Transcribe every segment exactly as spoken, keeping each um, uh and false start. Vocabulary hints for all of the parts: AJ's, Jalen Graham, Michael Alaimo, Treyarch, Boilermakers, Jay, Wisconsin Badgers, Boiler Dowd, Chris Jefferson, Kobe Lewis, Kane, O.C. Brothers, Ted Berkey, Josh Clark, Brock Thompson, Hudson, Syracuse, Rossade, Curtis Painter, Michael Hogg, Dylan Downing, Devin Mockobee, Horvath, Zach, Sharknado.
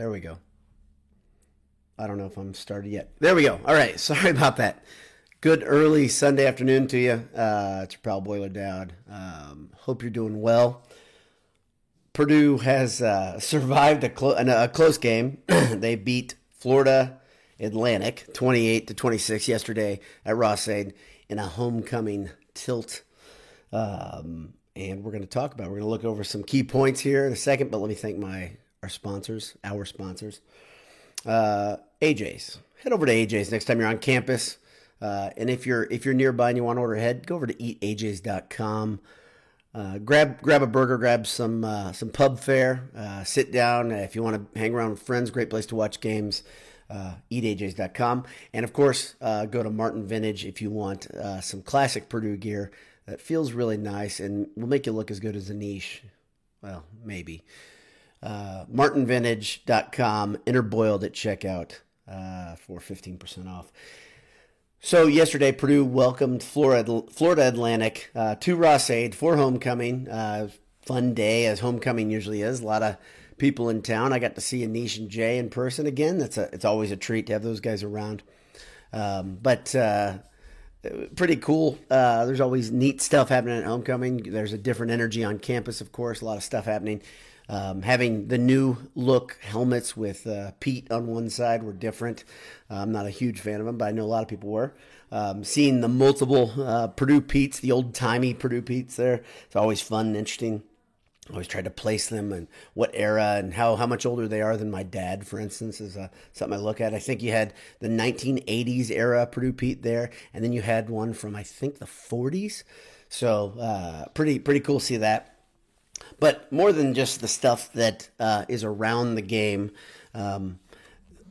There we go. I don't know if I'm started yet. There we go. All right. Sorry about that. Good early Sunday afternoon to you. Uh, it's your pal Boiler Dowd. Um, hope you're doing well. Purdue has uh, survived a, clo- a close game. They beat Florida Atlantic twenty-eight to twenty-six yesterday at Rossade in a homecoming tilt. Um, and we're going to talk about it. We're going to look over some key points here in a second, but let me thank my our sponsors, our sponsors. Uh, A J's. Head over to A J's next time you're on campus. Uh, and if you're if you're nearby and you want to order ahead, go over to eat A J's dot com. Uh, grab grab a burger, grab some uh, some pub fare, uh, sit down. Uh, if you want to hang around with friends, great place to watch games, uh, eat A J's dot com. And, of course, uh, go to Martin Vintage if you want uh, some classic Purdue gear that feels really nice and will make you look as good as Anish. Well, maybe. Uh, martin vintage dot com, enter Boiled at checkout uh, for fifteen percent off. So yesterday, Purdue welcomed Florida, Florida Atlantic uh, to Rossade for homecoming. Uh, fun day, as homecoming usually is. A lot of people in town. I got to see Anish and Jay in person again. That's a, it's always a treat to have those guys around. Um, but uh, pretty cool. Uh, there's always neat stuff happening at homecoming. There's a different energy on campus, of course. A lot of stuff happening. Um, having the new look helmets with uh, Pete on one side were different. Uh, I'm not a huge fan of them, but I know a lot of people were. Um, seeing the multiple uh, Purdue Petes, the old-timey Purdue Petes there, it's always fun and interesting. I always try to place them and what era and how, how much older they are than my dad, for instance, is uh, something I look at. I think you had the nineteen eighties era Purdue Pete there, and then you had one from, I think, the forties. So uh, pretty pretty cool to see that. But more than just the stuff that uh, is around the game, um,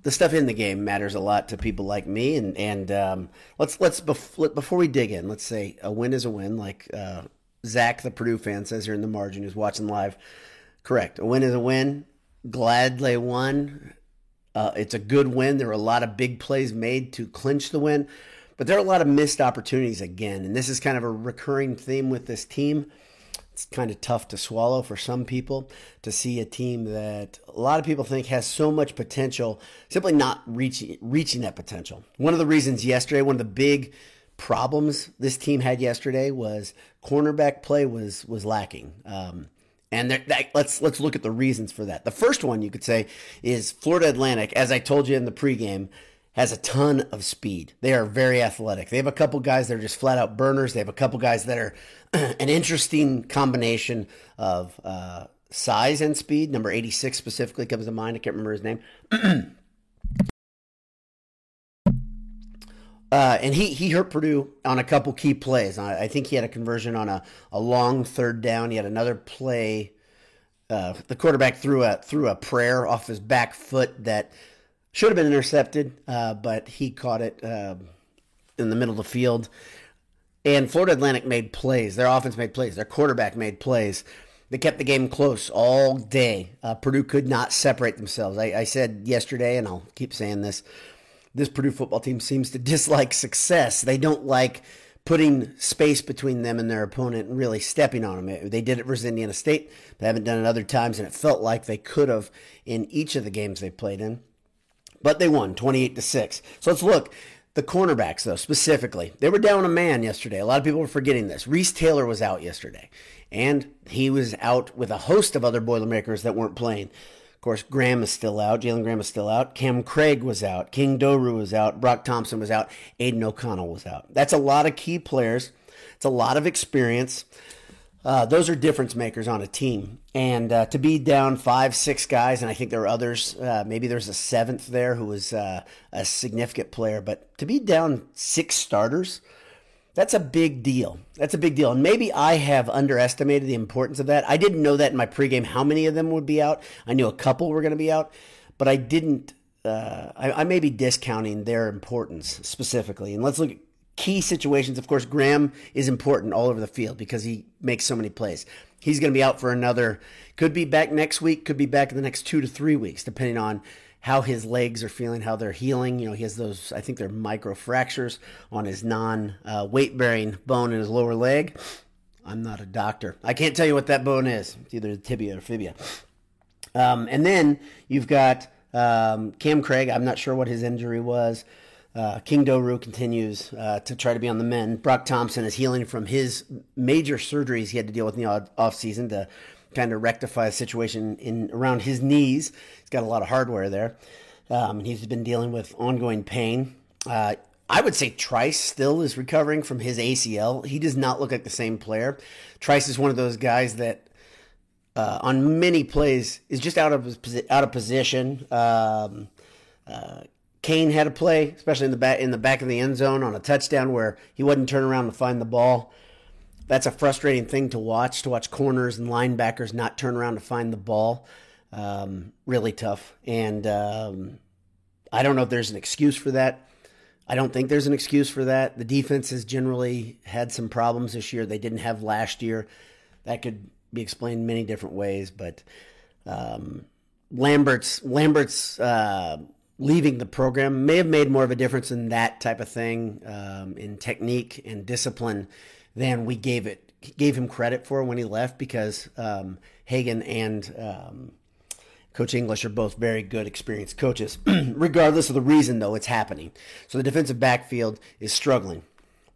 the stuff in the game matters a lot to people like me. And and um, let's let's bef- before we dig in, let's say a win is a win, like uh, Zach, the Purdue fan, says here in the margin, who's watching live. Correct, a win is a win. Glad they won. Uh, it's a good win. There were a lot of big plays made to clinch the win, but there are a lot of missed opportunities again. And this is kind of a recurring theme with this team. It's kind of tough to swallow for some people to see a team that a lot of people think has so much potential simply not reaching reaching that potential. One of the reasons yesterday, one of the big problems this team had yesterday was cornerback play was was lacking. Um, and there, that, let's let's look at the reasons for that. The first one you could say is Florida Atlantic, as I told you in the pregame, has a ton of speed. They are very athletic. They have a couple guys that are just flat-out burners. They have a couple guys that are an interesting combination of uh, size and speed. Number eighty-six specifically comes to mind. I can't remember his name. uh, and he he hurt Purdue on a couple key plays. I, I think he had a conversion on a, a long third down. He had another play. Uh, the quarterback threw a, threw a prayer off his back foot that – should have been intercepted, uh, but he caught it uh, in the middle of the field. And Florida Atlantic made plays. Their offense made plays. Their quarterback made plays. They kept the game close all day. Uh, Purdue could not separate themselves. I, I said yesterday, and I'll keep saying this, this Purdue football team seems to dislike success. They don't like putting space between them and their opponent and really stepping on them. They did it versus Indiana State. They haven't done it other times, and it felt like they could have in each of the games they played in. But they won twenty-eight to six. So let's look. The cornerbacks, though, specifically. They were down a man yesterday. A lot of people were forgetting this. Reese Taylor was out yesterday. And he was out with a host of other Boilermakers that weren't playing. Of course, Graham is still out. Jalen Graham is still out. Cam Craig was out. King Doru was out. Brock Thompson was out. Aiden O'Connell was out. That's a lot of key players. It's a lot of experience. Uh, those are difference makers on a team. And uh, to be down five, six guys, and I think there are others, uh, maybe there's a seventh there who was uh, a significant player, but to be down six starters, that's a big deal. That's a big deal. And maybe I have underestimated the importance of that. I didn't know that in my pregame how many of them would be out. I knew a couple were going to be out, but I didn't. Uh, I, I may be discounting their importance specifically. And let's look at key situations. Of course, Graham is important all over the field because he makes so many plays. He's going to be out for another, could be back next week, could be back in the next two to three weeks, depending on how his legs are feeling, how they're healing. You know, he has those, I think they're microfractures on his non uh, weight-bearing bone in his lower leg. I'm not a doctor. I can't tell you what that bone is. It's either the tibia or fibia. Um, and then you've got Um, Cam Craig, I'm not sure what his injury was. Uh, King Doru continues uh, to try to be on the mend. Brock Thompson is healing from his major surgeries he had to deal with in the offseason to kind of rectify a situation in around his knees. He's got a lot of hardware there. Um, he's been dealing with ongoing pain. Uh, I would say Trice still is recovering from his A C L. He does not look like the same player. Trice is one of those guys that uh, on many plays is just out of his, out of position. Um, uh, Kane had a play, especially in the back in the back of the end zone on a touchdown where he wouldn't turn around to find the ball. That's a frustrating thing to watch, to watch corners and linebackers not turn around to find the ball. Um, really tough. And um, I don't know if there's an excuse for that. I don't think there's an excuse for that. The defense has generally had some problems this year they didn't have last year. That could be explained many different ways. But um, Lambert's, Lambert's uh, leaving the program may have made more of a difference in that type of thing, um, in technique and discipline, than we gave it gave him credit for when he left, because um, Hagan and um, Coach English are both very good, experienced coaches. Regardless of the reason, though, it's happening. So the defensive backfield is struggling.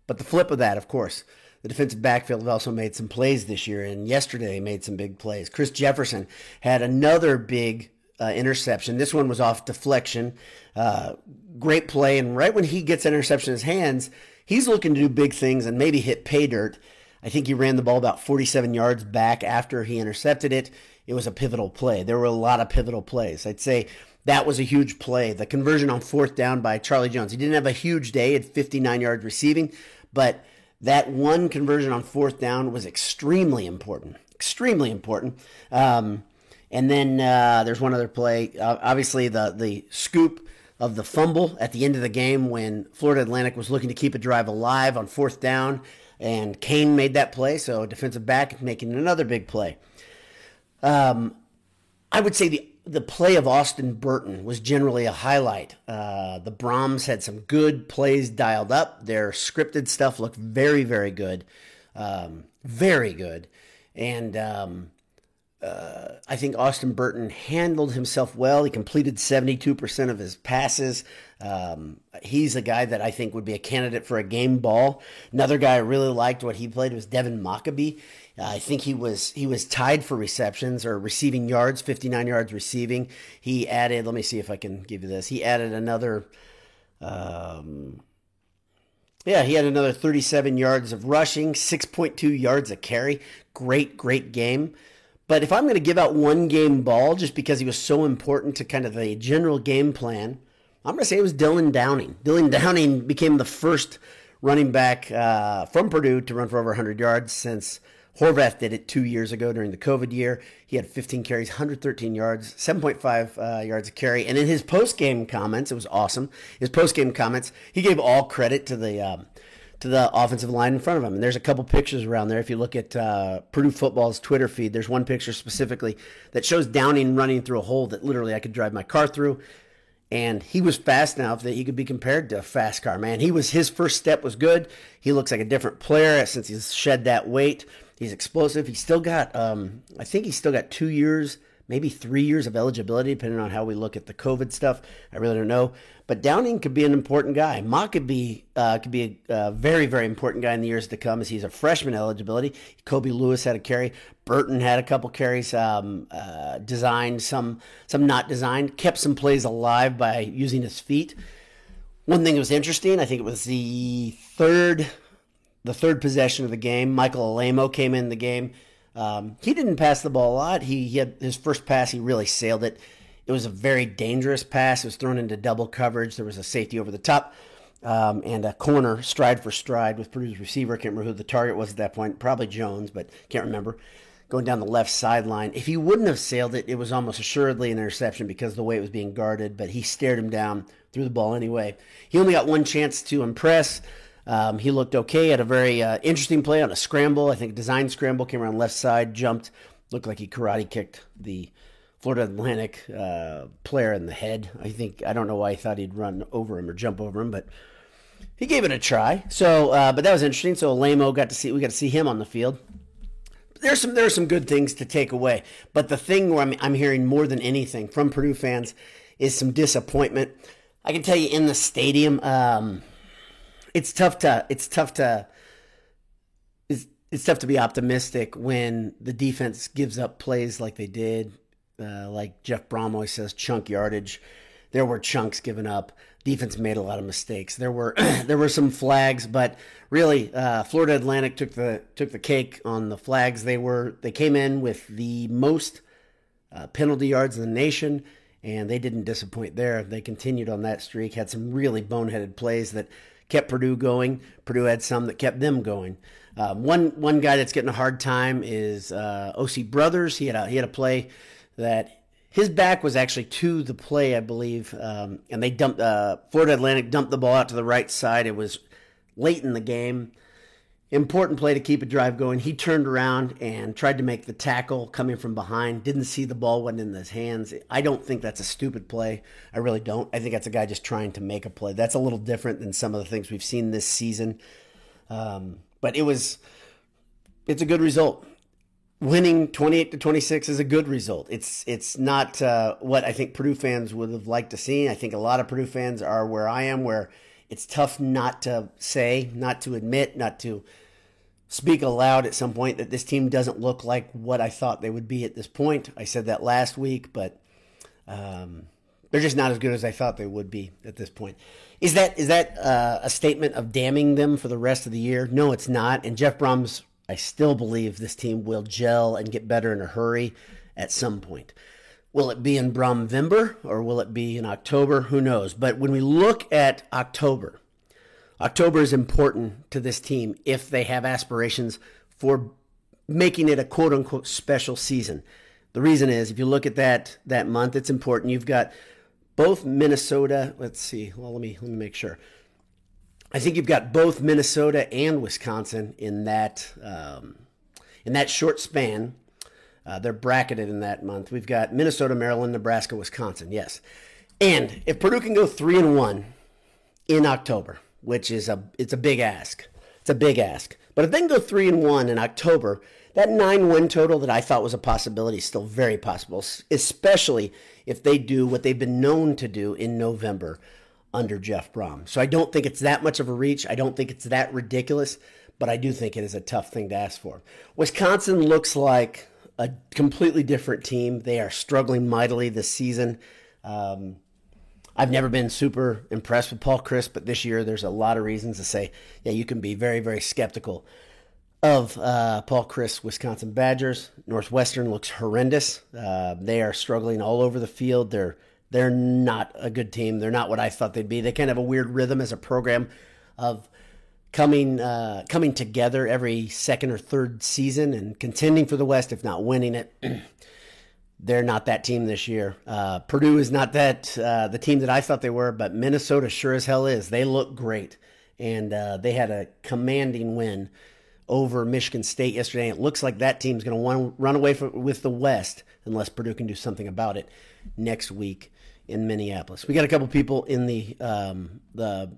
But the flip of that, of course, the defensive backfield have also made some plays this year, and yesterday made some big plays. Chris Jefferson had another big uh, interception. This one was off deflection. Uh, great play, and right when he gets an interception in his hands, he's looking to do big things and maybe hit pay dirt. I think he ran the ball about forty-seven yards back after he intercepted it. It was a pivotal play. There were a lot of pivotal plays. I'd say that was a huge play. The conversion on fourth down by Charlie Jones. He didn't have a huge day at fifty-nine yards receiving, but that one conversion on fourth down was extremely important. Extremely important. Um, and then uh, there's one other play. Uh, obviously, the the scoop of the fumble at the end of the game when Florida Atlantic was looking to keep a drive alive on fourth down, and Kane made that play, so defensive back making another big play. Um, I would say the the play of Austin Burton was generally a highlight. Uh, the Brahms had some good plays dialed up. Their scripted stuff looked very, very good. Um, very good. And um, uh, I think Austin Burton handled himself well. He completed seventy-two percent of his passes. Um, he's a guy that I think would be a candidate for a game ball. Another guy I really liked what he played was Devin Mockobee. I think he was he was tied for receptions or receiving yards, fifty-nine yards receiving. He added, let me see if I can give you this. He added another, um, yeah, he had another thirty-seven yards of rushing, six point two yards a carry. Great, great game. But if I'm going to give out one game ball just because he was so important to kind of the general game plan, I'm going to say it was Dylan Downing. Dylan Downing became the first running back uh, from Purdue to run for over one hundred yards since Horvath did it two years ago during the COVID year. He had fifteen carries, one hundred thirteen yards, seven point five uh, yards a carry. And in his post-game comments, it was awesome. His post-game comments, he gave all credit to the um, to the offensive line in front of him. And there's a couple pictures around there. If you look at uh, Purdue football's Twitter feed, there's one picture specifically that shows Downing running through a hole that literally I could drive my car through. And he was fast enough that he could be compared to a fast car, man. He was his first step was good. He looks like a different player since he's shed that weight. He's explosive. He's still got, um, I think he's still got two years, maybe three years of eligibility, depending on how we look at the COVID stuff. I really don't know. But Downing could be an important guy. Mockobee uh, could be a uh, very, very important guy in the years to come as he's a freshman eligibility. Kobe Lewis had a carry. Burton had a couple carries, um, uh, designed, some some not designed, kept some plays alive by using his feet. One thing that was interesting, I think it was the third the third possession of the game, Michael Alaimo came in the game. Um, he didn't pass the ball a lot. He, he had his first pass, he really sailed it. It was a very dangerous pass. It was thrown into double coverage. There was a safety over the top um, and a corner stride for stride with Purdue's receiver. I can't remember who the target was at that point. Probably Jones, but can't remember. Going down the left sideline. If he wouldn't have sailed it, it was almost assuredly an interception because of the way it was being guarded, but he stared him down, threw the ball anyway. He only got one chance to impress. Um, he looked okay. Had a very uh, interesting play on a scramble. I think a design scramble came around left side, jumped, looked like he karate kicked the Florida Atlantic uh, player in the head. I think, I don't know why he thought he'd run over him or jump over him, but he gave it a try. So, uh, but that was interesting. So Alaimo got to see, we got to see him on the field. There's some there's some good things to take away, but the thing where I'm, I'm hearing more than anything from Purdue fans is some disappointment. I can tell you in the stadium, um, it's tough to it's tough to it's, it's tough to be optimistic when the defense gives up plays like they did. Uh, like Jeff Bromley says, chunk yardage. There were chunks given up. Defense made a lot of mistakes. There were there were some flags, but really, uh, Florida Atlantic took the took the cake on the flags. They were they came in with the most uh, penalty yards in the nation, and they didn't disappoint there. They continued on that streak. Had some really boneheaded plays that kept Purdue going. Purdue had some that kept them going. Uh, one one guy that's getting a hard time is uh, O C Brothers. He had a, he had a play that. His back was actually to the play, I believe, um, and they dumped. Uh, Florida Atlantic dumped the ball out to the right side. It was late in the game. Important play to keep a drive going. He turned around and tried to make the tackle coming from behind. Didn't see the ball wasn't in his hands. I don't think that's a stupid play. I really don't. I think that's a guy just trying to make a play. That's a little different than some of the things we've seen this season. Um, but it was. It's a good result. Winning twenty-eight to twenty-six is a good result. It's it's not uh, what I think Purdue fans would have liked to see. I think a lot of Purdue fans are where I am, where it's tough not to say, not to admit, not to speak aloud at some point that this team doesn't look like what I thought they would be at this point. I said that last week, but um, they're just not as good as I thought they would be at this point. Is that is that uh, a statement of damning them for the rest of the year? No, it's not. And Jeff Brom's I still believe this team will gel and get better in a hurry at some point. Will it be in Bromvember or will it be in October? Who knows? But when we look at October, October is important to this team if they have aspirations for making it a quote-unquote special season. The reason is, if you look at that that month, it's important. You've got both Minnesota. Let's see. Well, let me let me make sure. I think you've got both Minnesota and Wisconsin in that um, in that short span. Uh, they're bracketed in that month. We've got Minnesota, Maryland, Nebraska, Wisconsin. Yes, and if Purdue can go three and one in October, which is a it's a big ask. It's a big ask. But if they can go three and one in October, that nine win total that I thought was a possibility is still very possible, especially if they do what they've been known to do in November under Jeff Brom. So I don't think it's that much of a reach. I don't think it's that ridiculous, but I do think it is a tough thing to ask for. Wisconsin looks like a completely different team. They are struggling mightily this season. Um, I've never been super impressed with Paul Chris, but this year there's a lot of reasons to say, yeah, you can be very, very skeptical of uh, Paul Chris, Wisconsin Badgers. Northwestern looks horrendous. Uh, they are struggling all over the field. They're They're not a good team. They're not what I thought they'd be. They kind of have a weird rhythm as a program of coming uh, coming together every second or third season and contending for the West, if not winning it. They're not that team this year. Uh, Purdue is not that uh, the team that I thought they were, but Minnesota sure as hell is. They look great, and uh, they had a commanding win over Michigan State yesterday. It looks like that team's going to want to run away for, with the West unless Purdue can do something about it next week in Minneapolis. We got a couple people in the um, the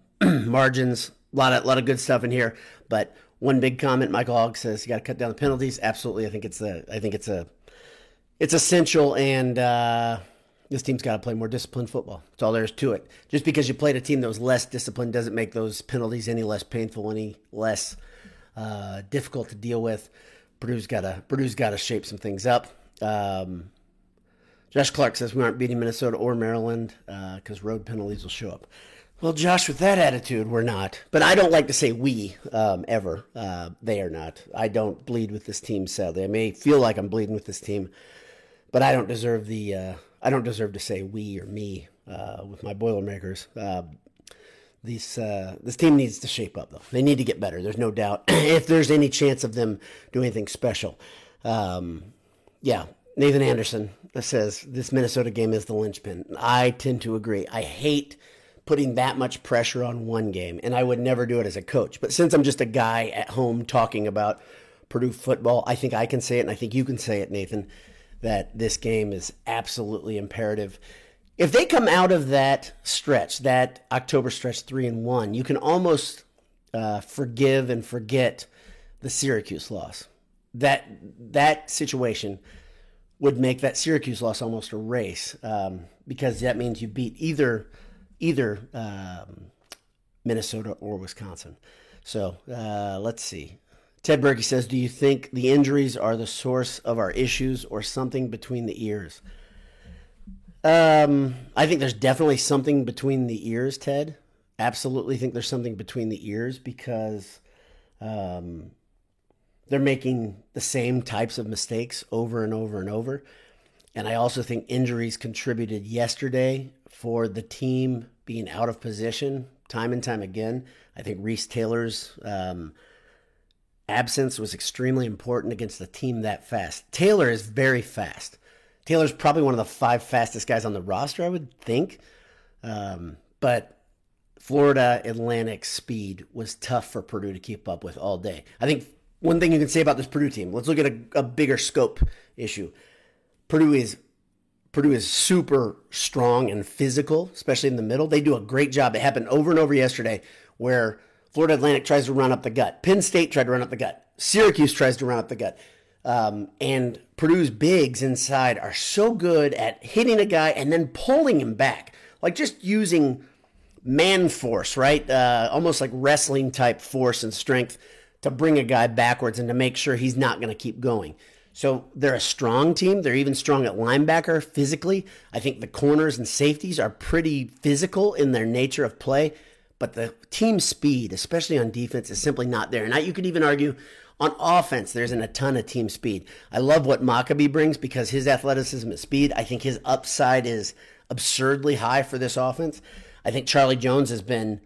margins. A lot of lot of good stuff in here, but one big comment. Michael Hogg says you got to cut down the penalties. Absolutely, I think it's a I think it's a it's essential, and uh, this team's got to play more disciplined football. That's all there is to it. Just because you played a team that was less disciplined doesn't make those penalties any less painful, any less uh, difficult to deal with. Purdue's got to Purdue's got to shape some things up. Um, Josh Clark says we aren't beating Minnesota or Maryland because uh, road penalties will show up. Well, Josh, with that attitude, we're not. But I don't like to say we um, ever. Uh, they are not. I don't bleed with this team, sadly. I may feel like I'm bleeding with this team, but I don't deserve the. Uh, I don't deserve to say we or me uh, with my Boilermakers. Uh, these uh, this team needs to shape up, though. They need to get better. There's no doubt. If there's any chance of them doing anything special, um, yeah. Nathan Anderson says, this Minnesota game is the linchpin. I tend to agree. I hate putting that much pressure on one game, and I would never do it as a coach. But since I'm just a guy at home talking about Purdue football, I think I can say it, and I think you can say it, Nathan, that this game is absolutely imperative. If they come out of that stretch, that October stretch three and one, you can almost uh, forgive and forget the Syracuse loss. That, that situation would make that Syracuse loss almost a race, um, because that means you beat either either um, Minnesota or Wisconsin. So uh, let's see. Ted Berkey says, do you think the injuries are the source of our issues or something between the ears? Um, I think there's definitely something between the ears, Ted. Absolutely think there's something between the ears because um, they're making the same types of mistakes over and over and over. And I also think injuries contributed yesterday for the team being out of position time and time again. I think Reese Taylor's um, absence was extremely important against a team that fast. Taylor is very fast. Taylor's probably one of the five fastest guys on the roster, I would think. Um, but Florida Atlantic speed was tough for Purdue to keep up with all day. I think one thing you can say about this Purdue team, let's look at a, a bigger scope issue. Purdue is Purdue is super strong and physical, especially in the middle. They do a great job. It happened over and over yesterday where Florida Atlantic tries to run up the gut. Penn State tried to run up the gut. Syracuse tries to run up the gut. Um, and Purdue's bigs inside are so good at hitting a guy and then pulling him back. Like just using man force, right? Uh, almost like wrestling type force and strength to bring a guy backwards and to make sure he's not going to keep going. So they're a strong team. They're even strong at linebacker physically. I think the corners and safeties are pretty physical in their nature of play, but the team speed, especially on defense, is simply not there. And I, you could even argue on offense, there isn't a ton of team speed. I love what Mockobee brings because his athleticism and speed, I think his upside is absurdly high for this offense. I think Charlie Jones has been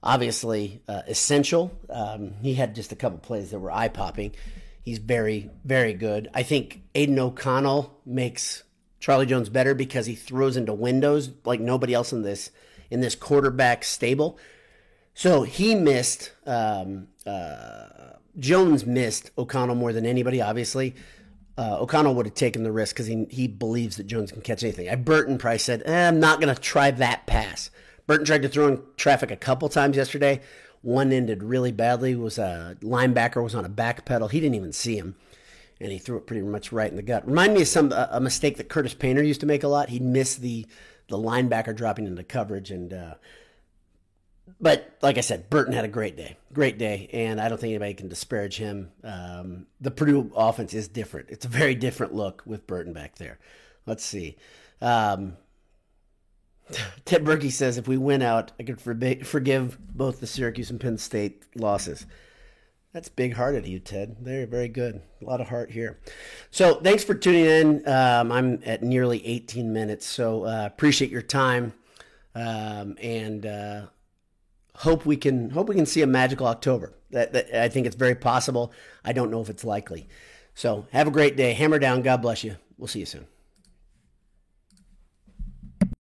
obviously uh, essential. Um, he had just a couple plays that were eye-popping. He's very, very good. I think Aiden O'Connell makes Charlie Jones better because he throws into windows like nobody else in this in this quarterback stable. So he missed, um, uh, Jones missed O'Connell more than anybody, obviously. Uh, O'Connell would have taken the risk because he, he believes that Jones can catch anything. I, Burton probably said, eh, I'm not going to try that pass. Burton tried to throw in traffic a couple times yesterday. One ended really badly. Was a linebacker was on a back pedal. He didn't even see him, and he threw it pretty much right in the gut. Remind me of some a mistake that Curtis Painter used to make a lot. He'd miss the the linebacker dropping into coverage, and uh, but like I said, Burton had a great day, great day, and I don't think anybody can disparage him. Um, the Purdue offense is different. It's a very different look with Burton back there. Let's see. Um, Ted Berkey says, if we win out, I could forbi- forgive both the Syracuse and Penn State losses. That's big-hearted of you, Ted. Very, very good. A lot of heart here. So thanks for tuning in. Um, I'm at nearly eighteen minutes, so uh, appreciate your time. Um, and uh, hope we can hope we can see a magical October. That, that I think it's very possible. I don't know if it's likely. So have a great day. Hammer down. God bless you. We'll see you soon.